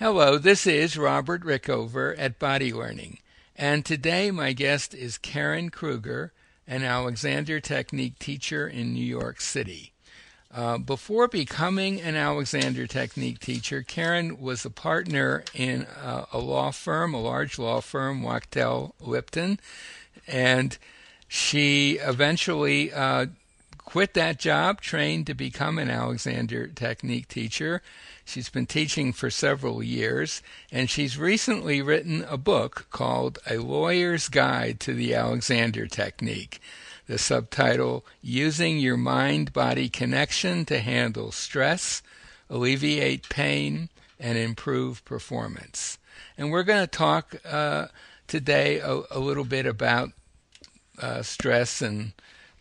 Hello, this is Robert Rickover at Body Learning, and today my guest is Karen Kruger, an Alexander Technique teacher in New York City. Before becoming an Alexander Technique teacher, Karen was a partner in a law firm, a large law firm, Wachtell Lipton, and she eventually quit that job, trained to become an Alexander Technique teacher. She's been teaching for several years, and she's recently written a book called A Lawyer's Guide to the Alexander Technique. The subtitle, Using Your Mind-Body Connection to Handle Stress, Alleviate Pain, and Improve Performance. And we're going to talk today a little bit about stress and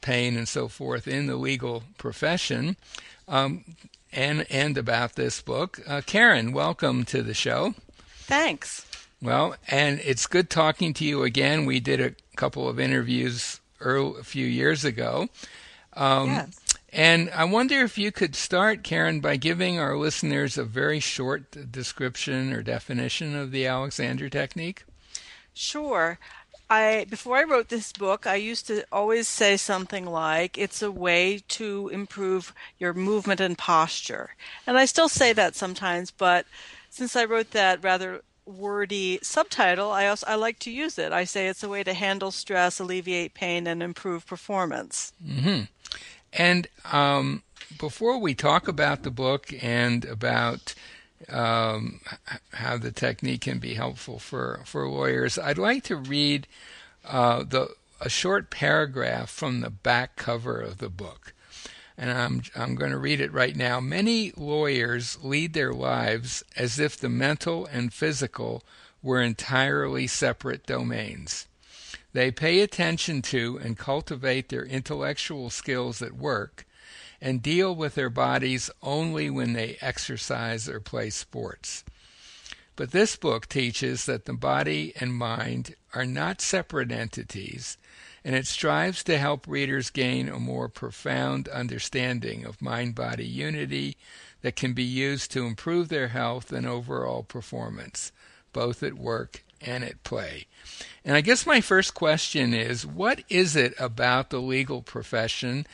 pain and so forth in the legal profession, and about this book. Karen, welcome to the show. Thanks. Well, and it's good talking to you again. We did a couple of interviews a few years ago. Yes. And I wonder if you could start, Karen, by giving our listeners a very short description or definition of the Alexander Technique. Sure. Before I wrote this book, I used to always say something like, it's a way to improve your movement and posture. And I still say that sometimes, but since I wrote that rather wordy subtitle, I like to use it. I say it's a way to handle stress, alleviate pain, and improve performance. Mm-hmm. And before we talk about the book and about how the technique can be helpful for lawyers, I'd like to read a short paragraph from the back cover of the book. And I'm going to read it right now. Many lawyers lead their lives as if the mental and physical were entirely separate domains. They pay attention to and cultivate their intellectual skills at work, and deal with their bodies only when they exercise or play sports. But this book teaches that the body and mind are not separate entities, and it strives to help readers gain a more profound understanding of mind-body unity that can be used to improve their health and overall performance, both at work and at play. And I guess my first question is, what is it about the legal profession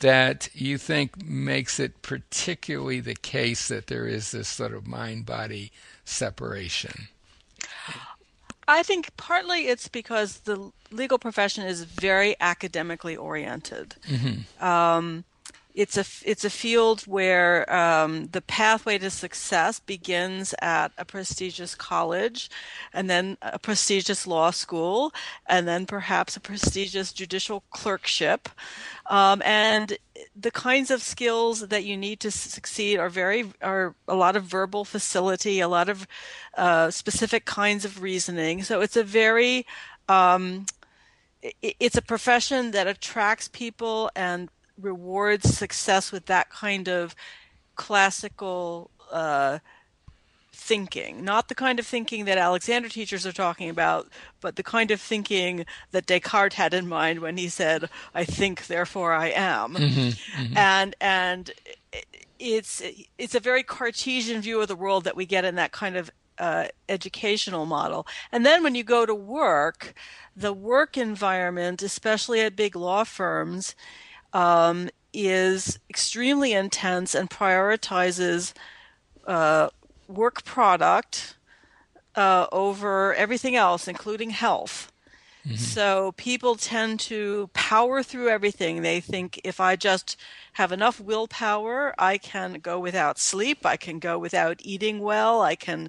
that you think makes it particularly the case that there is this sort of mind-body separation? I think partly it's because the legal profession is very academically oriented. Mm-hmm. It's a field where the pathway to success begins at a prestigious college, and then a prestigious law school, and then perhaps a prestigious judicial clerkship. And the kinds of skills that you need to succeed are a lot of verbal facility, a lot of specific kinds of reasoning. So it's a very it's a profession that attracts people and rewards success with that kind of classical thinking, not the kind of thinking that Alexander teachers are talking about, but the kind of thinking that Descartes had in mind when he said, "I think, therefore I am." Mm-hmm, mm-hmm. And it's a very Cartesian view of the world that we get in that kind of educational model. And then when you go to work, the work environment, especially at big law firms, is extremely intense and prioritizes work product over everything else, including health. Mm-hmm. So people tend to power through everything. They think, if I just have enough willpower, I can go without sleep, I can go without eating well, I can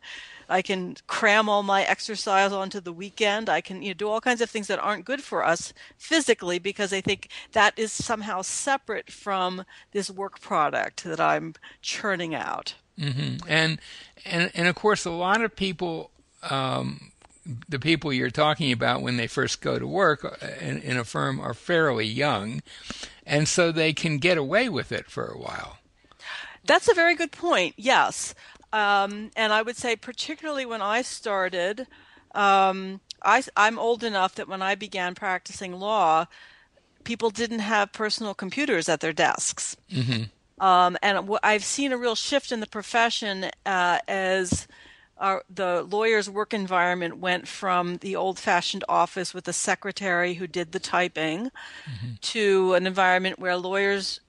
cram all my exercise onto the weekend, I can do all kinds of things that aren't good for us physically, because I think that is somehow separate from this work product that I'm churning out. Mm-hmm. And of course, a lot of people, the people you're talking about when they first go to work in a firm are fairly young, and so they can get away with it for a while. That's a very good point, yes. And I would say particularly when I started, I'm old enough that when I began practicing law, people didn't have personal computers at their desks. Mm-hmm. And I've seen a real shift in the profession as the lawyer's work environment went from the old-fashioned office with a secretary who did the typing to an environment where lawyers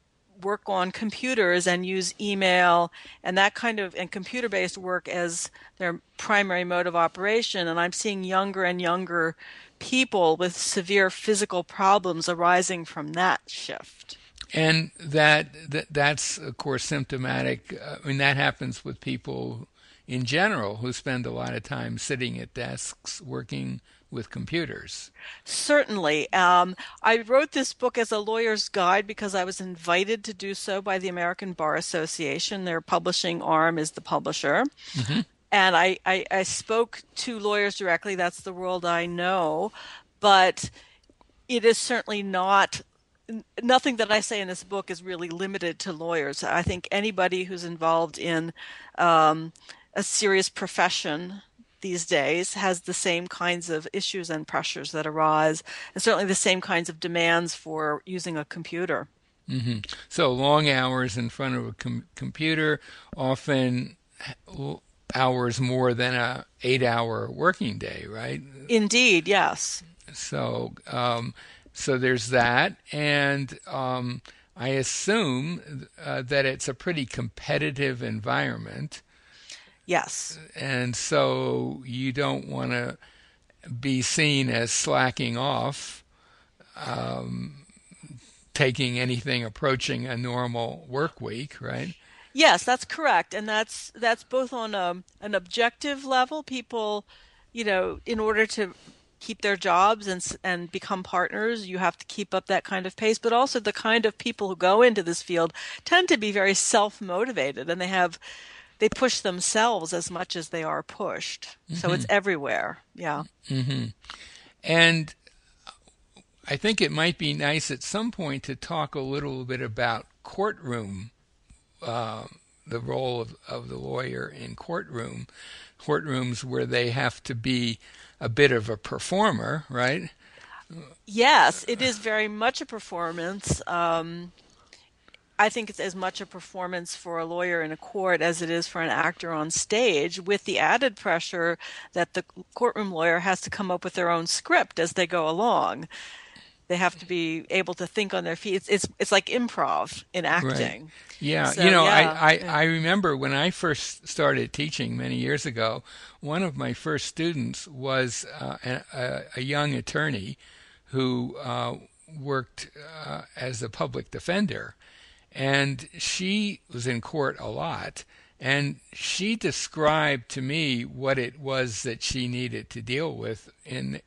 work on computers and use email and that kind of and computer-based work as their primary mode of operation. And I'm seeing younger and younger people with severe physical problems arising from that shift. And that's, of course, symptomatic. I mean, that happens with people in general who spend a lot of time sitting at desks working with computers. Certainly. I wrote this book as a lawyer's guide because I was invited to do so by the American Bar Association. Their publishing arm is the publisher. And I spoke to lawyers directly. That's the world I know. But it is certainly not nothing that I say in this book is really limited to lawyers. I think anybody who's involved in a serious profession these days has the same kinds of issues and pressures that arise, and certainly the same kinds of demands for using a computer. So long hours in front of a computer, often hours more than an 8-hour working day, right? Indeed, yes. So so there's that, and I assume that it's a pretty competitive environment. Yes. And so you don't want to be seen as slacking off, taking anything approaching a normal work week, right? Yes, that's correct, and that's both on an objective level. People, you know, in order to keep their jobs and become partners, you have to keep up that kind of pace. But also the kind of people who go into this field tend to be very self-motivated, and they push themselves as much as they are pushed. So it's everywhere. Yeah. And I think it might be nice at some point to talk a little bit about courtroom, the role of the lawyer in courtrooms where they have to be a bit of a performer, right? Yes, it is very much a performance. I think it's as much a performance for a lawyer in a court as it is for an actor on stage, with the added pressure that the courtroom lawyer has to come up with their own script as they go along. They have to be able to think on their feet. It's like improv in acting. Right. Yeah, so, you know, yeah. I remember when I first started teaching many years ago, one of my first students was a young attorney who worked as a public defender, and she was in court a lot, and she described to me what it was that she needed to deal with in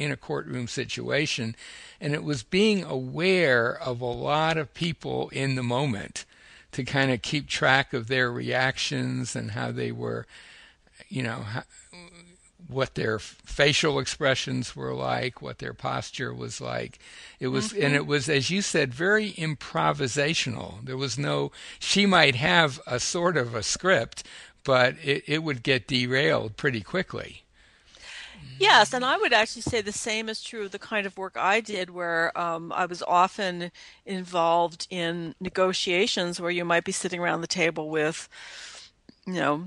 a courtroom situation, and it was being aware of a lot of people in the moment to kind of keep track of their reactions and how they were, you know, what their facial expressions were like, what their posture was like. It was, and it was, as you said, very improvisational. There was no, she might have a sort of a script, but it would get derailed pretty quickly. Yes, and I would actually say the same is true of the kind of work I did, where I was often involved in negotiations where you might be sitting around the table with, you know,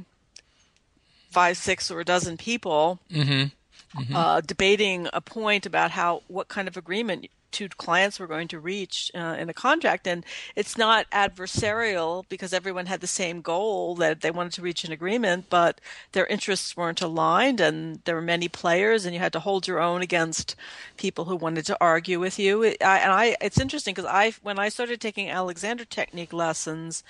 5, 6, or a dozen people debating a point about what kind of agreement two clients were going to reach in a contract. And it's not adversarial because everyone had the same goal that they wanted to reach an agreement, but their interests weren't aligned and there were many players and you had to hold your own against people who wanted to argue with you. It's interesting because when I started taking Alexander Technique lessons,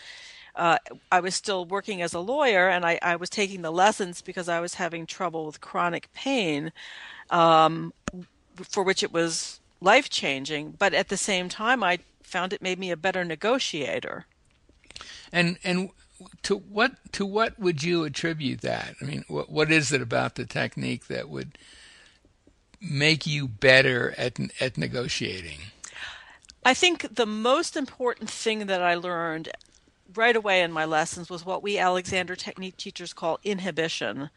I was still working as a lawyer, and I was taking the lessons because I was having trouble with chronic pain, for which it was life-changing. But at the same time, I found it made me a better negotiator. And to what would you attribute that? I mean, what is it about the technique that would make you better at negotiating? I think the most important thing that I learned right away in my lessons was what we Alexander Technique teachers call inhibition.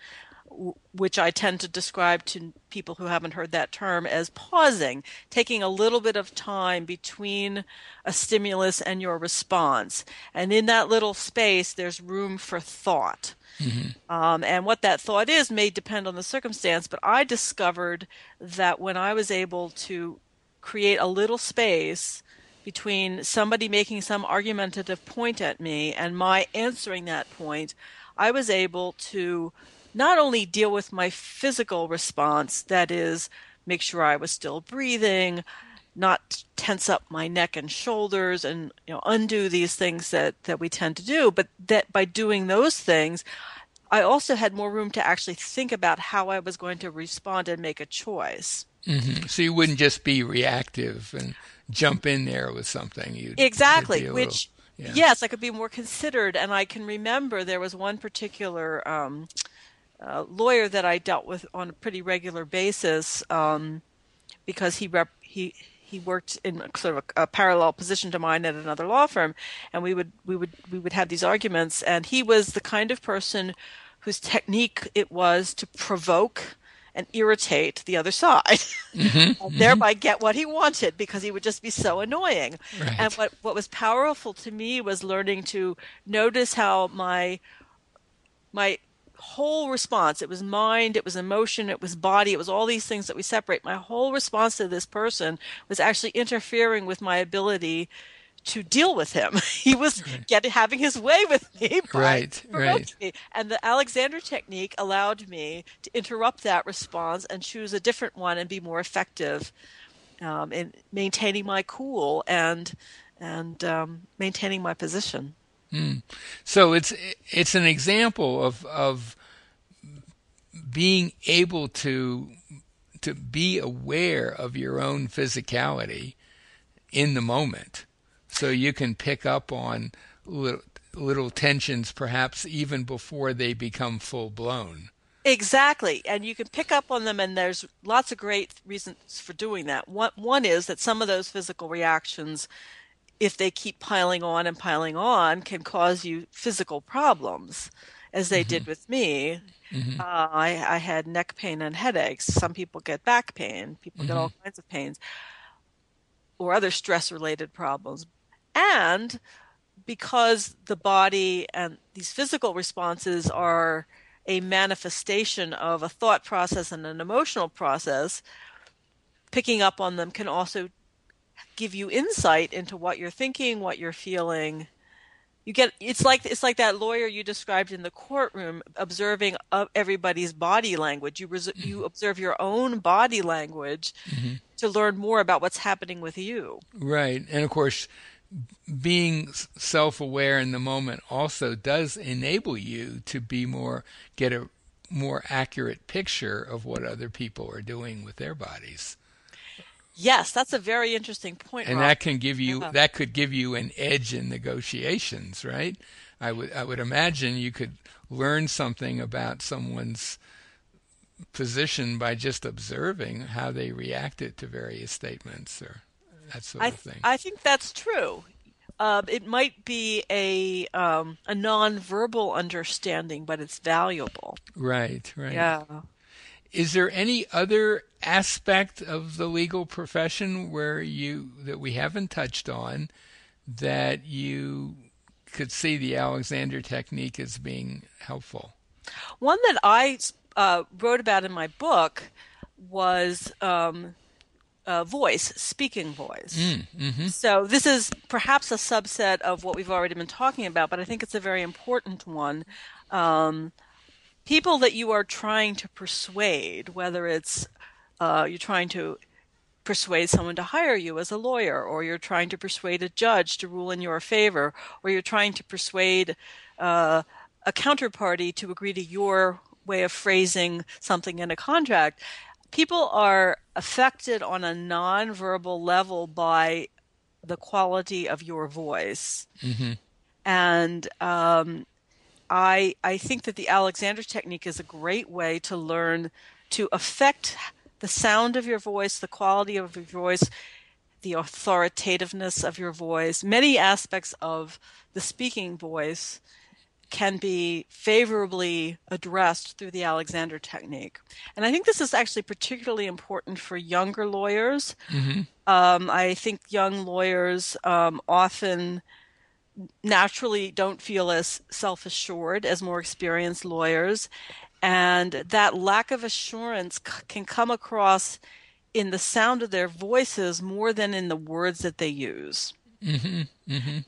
which I tend to describe to people who haven't heard that term as pausing, taking a little bit of time between a stimulus and your response. And in that little space, there's room for thought. Mm-hmm. And what that thought is may depend on the circumstance, but I discovered that when I was able to create a little space between somebody making some argumentative point at me and my answering that point, I was able to not only deal with my physical response, that is, make sure I was still breathing, not tense up my neck and shoulders and, you know, undo these things that we tend to do, but that by doing those things, I also had more room to actually think about how I was going to respond and make a choice. Mm-hmm. So you wouldn't just be reactive and jump in there with something. Yes, I could be more considered. And I can remember there was one particular lawyer that I dealt with on a pretty regular basis because he worked in sort of a parallel position to mine at another law firm, and we would have these arguments. And he was the kind of person whose technique it was to provoke and irritate the other side, mm-hmm, and thereby get what he wanted, because he would just be so annoying. Right. And what was powerful to me was learning to notice how my whole response, it was mind, it was emotion, it was body, it was all these things that we separate. My whole response to this person was actually interfering with my ability to deal with him. He was having his way with me by provoking me. And the Alexander technique allowed me to interrupt that response and choose a different one and be more effective in maintaining my cool and maintaining my position. Mm. So it's an example of being able to be aware of your own physicality in the moment. So you can pick up on little tensions, perhaps even before they become full-blown. Exactly. And you can pick up on them, and there's lots of great reasons for doing that. One is that some of those physical reactions, if they keep piling on, can cause you physical problems, as they mm-hmm. did with me. Mm-hmm. I had neck pain and headaches. Some people get back pain. People mm-hmm. get all kinds of pains or other stress-related problems. And because the body and these physical responses are a manifestation of a thought process and an emotional process, picking up on them can also give you insight into what you're thinking, what you're feeling. You get it's like that lawyer you described in the courtroom, observing everybody's body language. You observe your own body language mm-hmm. to learn more about what's happening with you. Right. And of course, being self-aware in the moment also does enable you to get a more accurate picture of what other people are doing with their bodies. Yes, that's a very interesting point. And Rob, that could give you an edge in negotiations, right? I would imagine you could learn something about someone's position by just observing how they reacted to various statements or that sort of thing. I think that's true. It might be a nonverbal understanding, but it's valuable. Right, right. Yeah. Is there any other aspect of the legal profession that we haven't touched on that you could see the Alexander technique as being helpful? One that I wrote about in my book was voice, speaking voice. Mm-hmm. So this is perhaps a subset of what we've already been talking about, but I think it's a very important one. People that you are trying to persuade, whether it's you're trying to persuade someone to hire you as a lawyer, or you're trying to persuade a judge to rule in your favor, or you're trying to persuade a counterparty to agree to your way of phrasing something in a contract, people are affected on a nonverbal level by the quality of your voice. Mm-hmm. And I think that the Alexander technique is a great way to learn to affect the sound of your voice, the quality of your voice, the authoritativeness of your voice, many aspects of the speaking voice can be favorably addressed through the Alexander Technique. And I think this is actually particularly important for younger lawyers. Mm-hmm. I think young lawyers often naturally don't feel as self-assured as more experienced lawyers. And that lack of assurance can come across in the sound of their voices more than in the words that they use. Mm-hmm. Mm-hmm.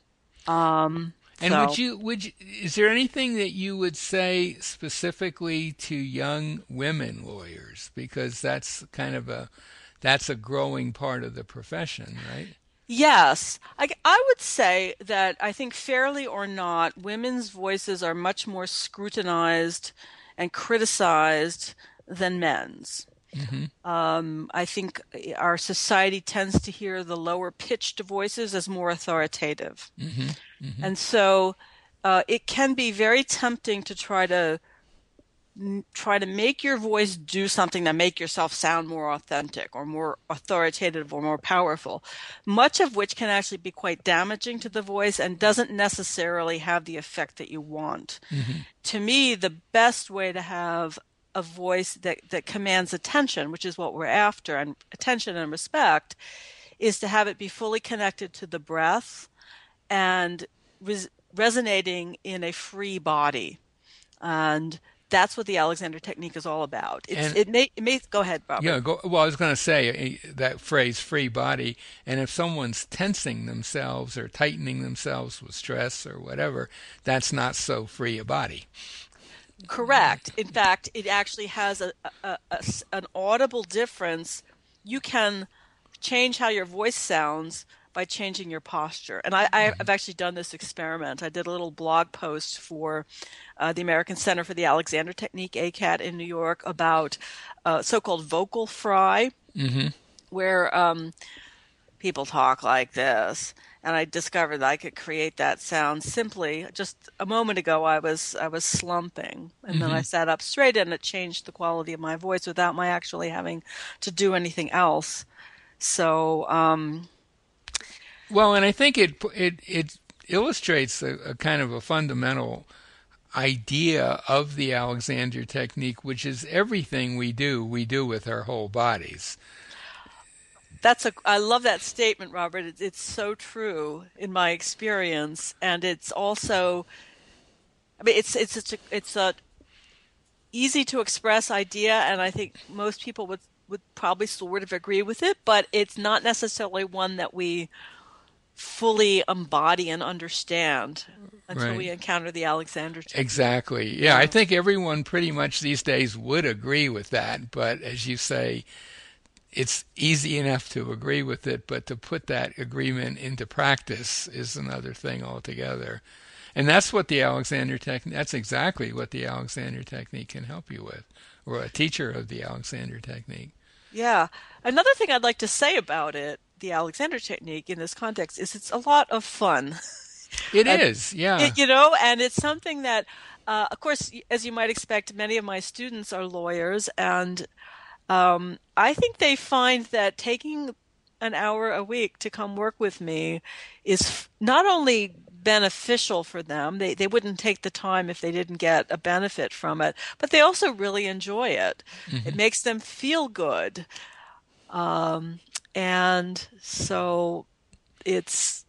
And so, would you, is there anything that you would say specifically to young women lawyers? Because that's kind of that's a growing part of the profession, right? Yes. I would say that I think, fairly or not, women's voices are much more scrutinized and criticized than men's. Mm-hmm. I think our society tends to hear the lower-pitched voices as more authoritative. Mm-hmm. Mm-hmm. And so it can be very tempting to try to make your voice do something that make yourself sound more authentic or more authoritative or more powerful, much of which can actually be quite damaging to the voice and doesn't necessarily have the effect that you want. Mm-hmm. To me, the best way to have a voice that commands attention, which is what we're after, and attention and respect, is to have it be fully connected to the breath and resonating in a free body. And that's what the Alexander Technique is all about. It may go ahead, Robert. Yeah. Well, I was going to say that phrase, free body. And if someone's tensing themselves or tightening themselves with stress or whatever, that's not so free a body. Correct. In fact, it actually has an audible difference. You can change how your voice sounds by changing your posture. And I've actually done this experiment. I did a little blog post for the American Center for the Alexander Technique, ACAT, in New York about so-called vocal fry, mm-hmm. where people talk like this. And I discovered that I could create that sound simply. Just a moment ago, I was slumping, and mm-hmm. then I sat up straight, and it changed the quality of my voice without my actually having to do anything else. So, well, and I think it illustrates a kind of a fundamental idea of the Alexander Technique, which is everything we do with our whole bodies. I love that statement, Robert. It's so true in my experience, and it's also, I mean, it's a easy to express idea, and I think most people would probably sort of agree with it, but it's not necessarily one that we fully embody and understand until right. we encounter the Alexander Technique. Exactly. Yeah, I think everyone pretty much these days would agree with that, but as you say, it's easy enough to agree with it, but to put that agreement into practice is another thing altogether. And that's what the Alexander Technique, that's exactly what the Alexander Technique can help you with, or a teacher of the Alexander Technique. Yeah. Another thing I'd like to say about it, the Alexander Technique in this context, is it's a lot of fun. It is, yeah. And it's something that, of course, as you might expect, many of my students are lawyers, and I think they find that taking an hour a week to come work with me is not only beneficial for them, they wouldn't take the time if they didn't get a benefit from it, but they also really enjoy it. Mm-hmm. It makes them feel good. And so it's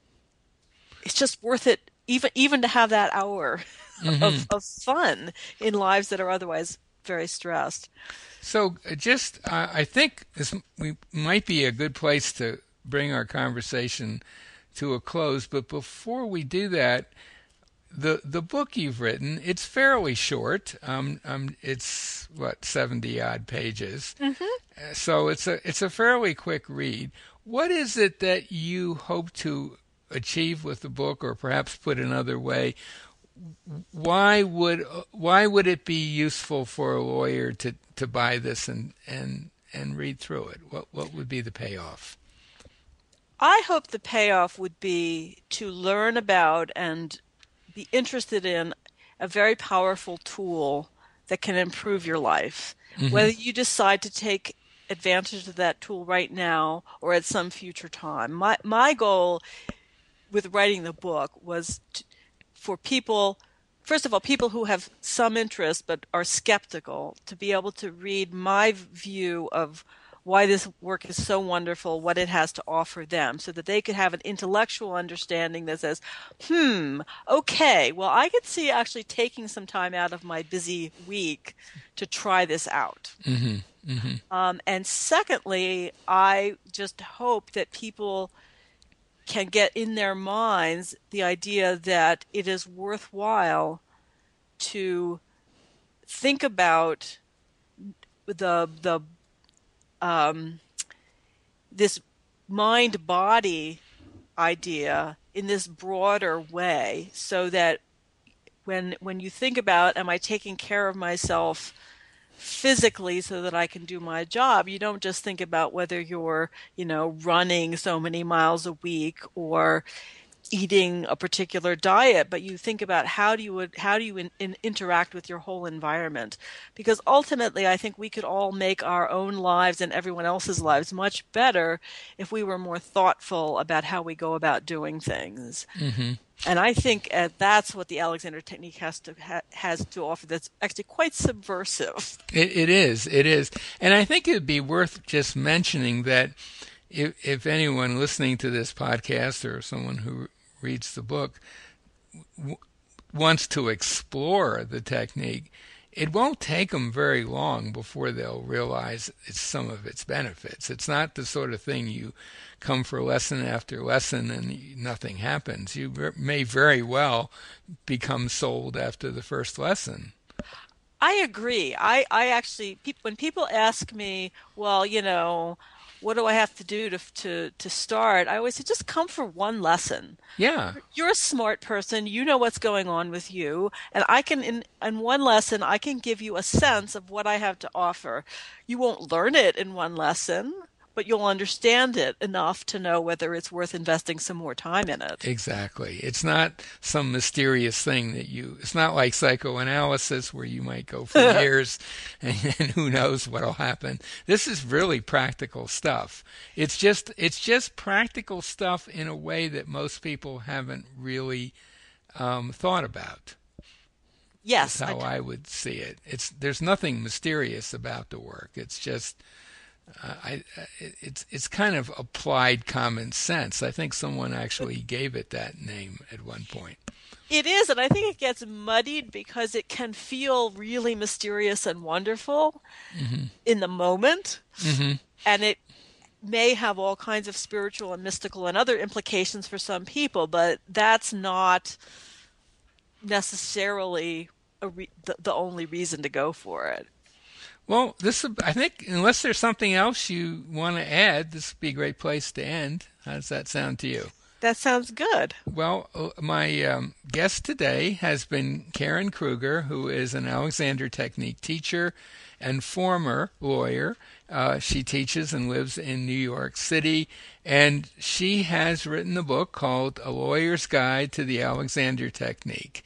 just worth it even to have that hour mm-hmm. of fun in lives that are otherwise very stressed. So just, I think this might be a good place to bring our conversation to a close. But before we do that, the book you've written, it's fairly short. It's, 70-odd pages. Mm-hmm. So it's a fairly quick read. What is it that you hope to achieve with the book, or perhaps put another way, why would it be useful for a lawyer to buy this and read through it? What would be the payoff? I hope the payoff would be to learn about and be interested in a very powerful tool that can improve your life. Mm-hmm. Whether you decide to take advantage of that tool right now or at some future time. My goal with writing the book was for people first of all, people who have some interest but are skeptical, to be able to read my view of why this work is so wonderful, what it has to offer them, so that they could have an intellectual understanding that says, okay, well, I could see actually taking some time out of my busy week to try this out. Mm-hmm, mm-hmm. And secondly, I just hope that people can get in their minds the idea that it is worthwhile to think about this mind-body idea in this broader way, so that when you think about, am I taking care of myself physically so that I can do my job, you don't just think about whether you're, running so many miles a week or eating a particular diet, but you think about how do you interact with your whole environment. Because ultimately, I think we could all make our own lives and everyone else's lives much better if we were more thoughtful about how we go about doing things. Mm-hmm. And I think that's what the Alexander Technique has to offer. That's actually quite subversive. It is, and I think it'd be worth just mentioning that if anyone listening to this podcast or someone who reads the book wants to explore the technique, it won't take them very long before they'll realize some of its benefits. It's not the sort of thing you come for lesson after lesson and nothing happens. You may very well become sold after the first lesson. I agree. I actually, when people ask me, well, what do I have to do to start? I always say, just come for one lesson. Yeah. You're a smart person. You know what's going on with you. And I can, in one lesson, I can give you a sense of what I have to offer. You won't learn it in one lesson, but you'll understand it enough to know whether it's worth investing some more time in it. Exactly. It's not some mysterious thing it's not like psychoanalysis where you might go for years and who knows what'll happen. This is really practical stuff. It's just practical stuff in a way that most people haven't really thought about. Yes. That's how I would see it. There's nothing mysterious about the work. It's just... It's kind of applied common sense. I think someone actually gave it that name at one point. It is, and I think it gets muddied because it can feel really mysterious and wonderful in the moment, and it may have all kinds of spiritual and mystical and other implications for some people, but that's not necessarily the only reason to go for it. Well, I think, unless there's something else you want to add, this would be a great place to end. How does that sound to you? That sounds good. Well, my guest today has been Karen Kruger, who is an Alexander Technique teacher and former lawyer. She teaches and lives in New York City, and she has written a book called A Lawyer's Guide to the Alexander Technique.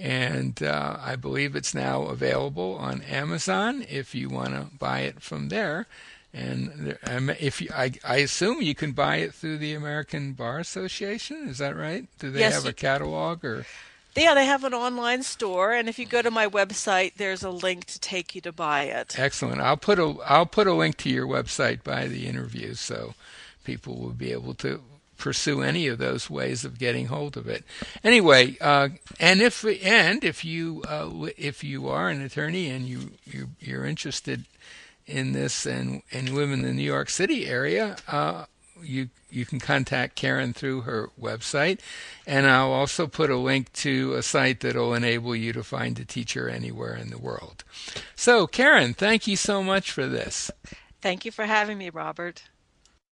And I believe it's now available on Amazon if you want to buy it from there. And I assume you can buy it through the American Bar Association. Is that right? Do they have a catalog or? Yeah, they have an online store, and if you go to my website, there's a link to take you to buy it. Excellent. I'll put a link to your website by the interview, so people will be able to pursue any of those ways of getting hold of it. Anyway, if you are an attorney and you're interested in this and live in the New York City area, you can contact Karen through her website, and I'll also put a link to a site that'll enable you to find a teacher anywhere in the world. So, Karen, thank you so much for this. Thank you for having me, Robert.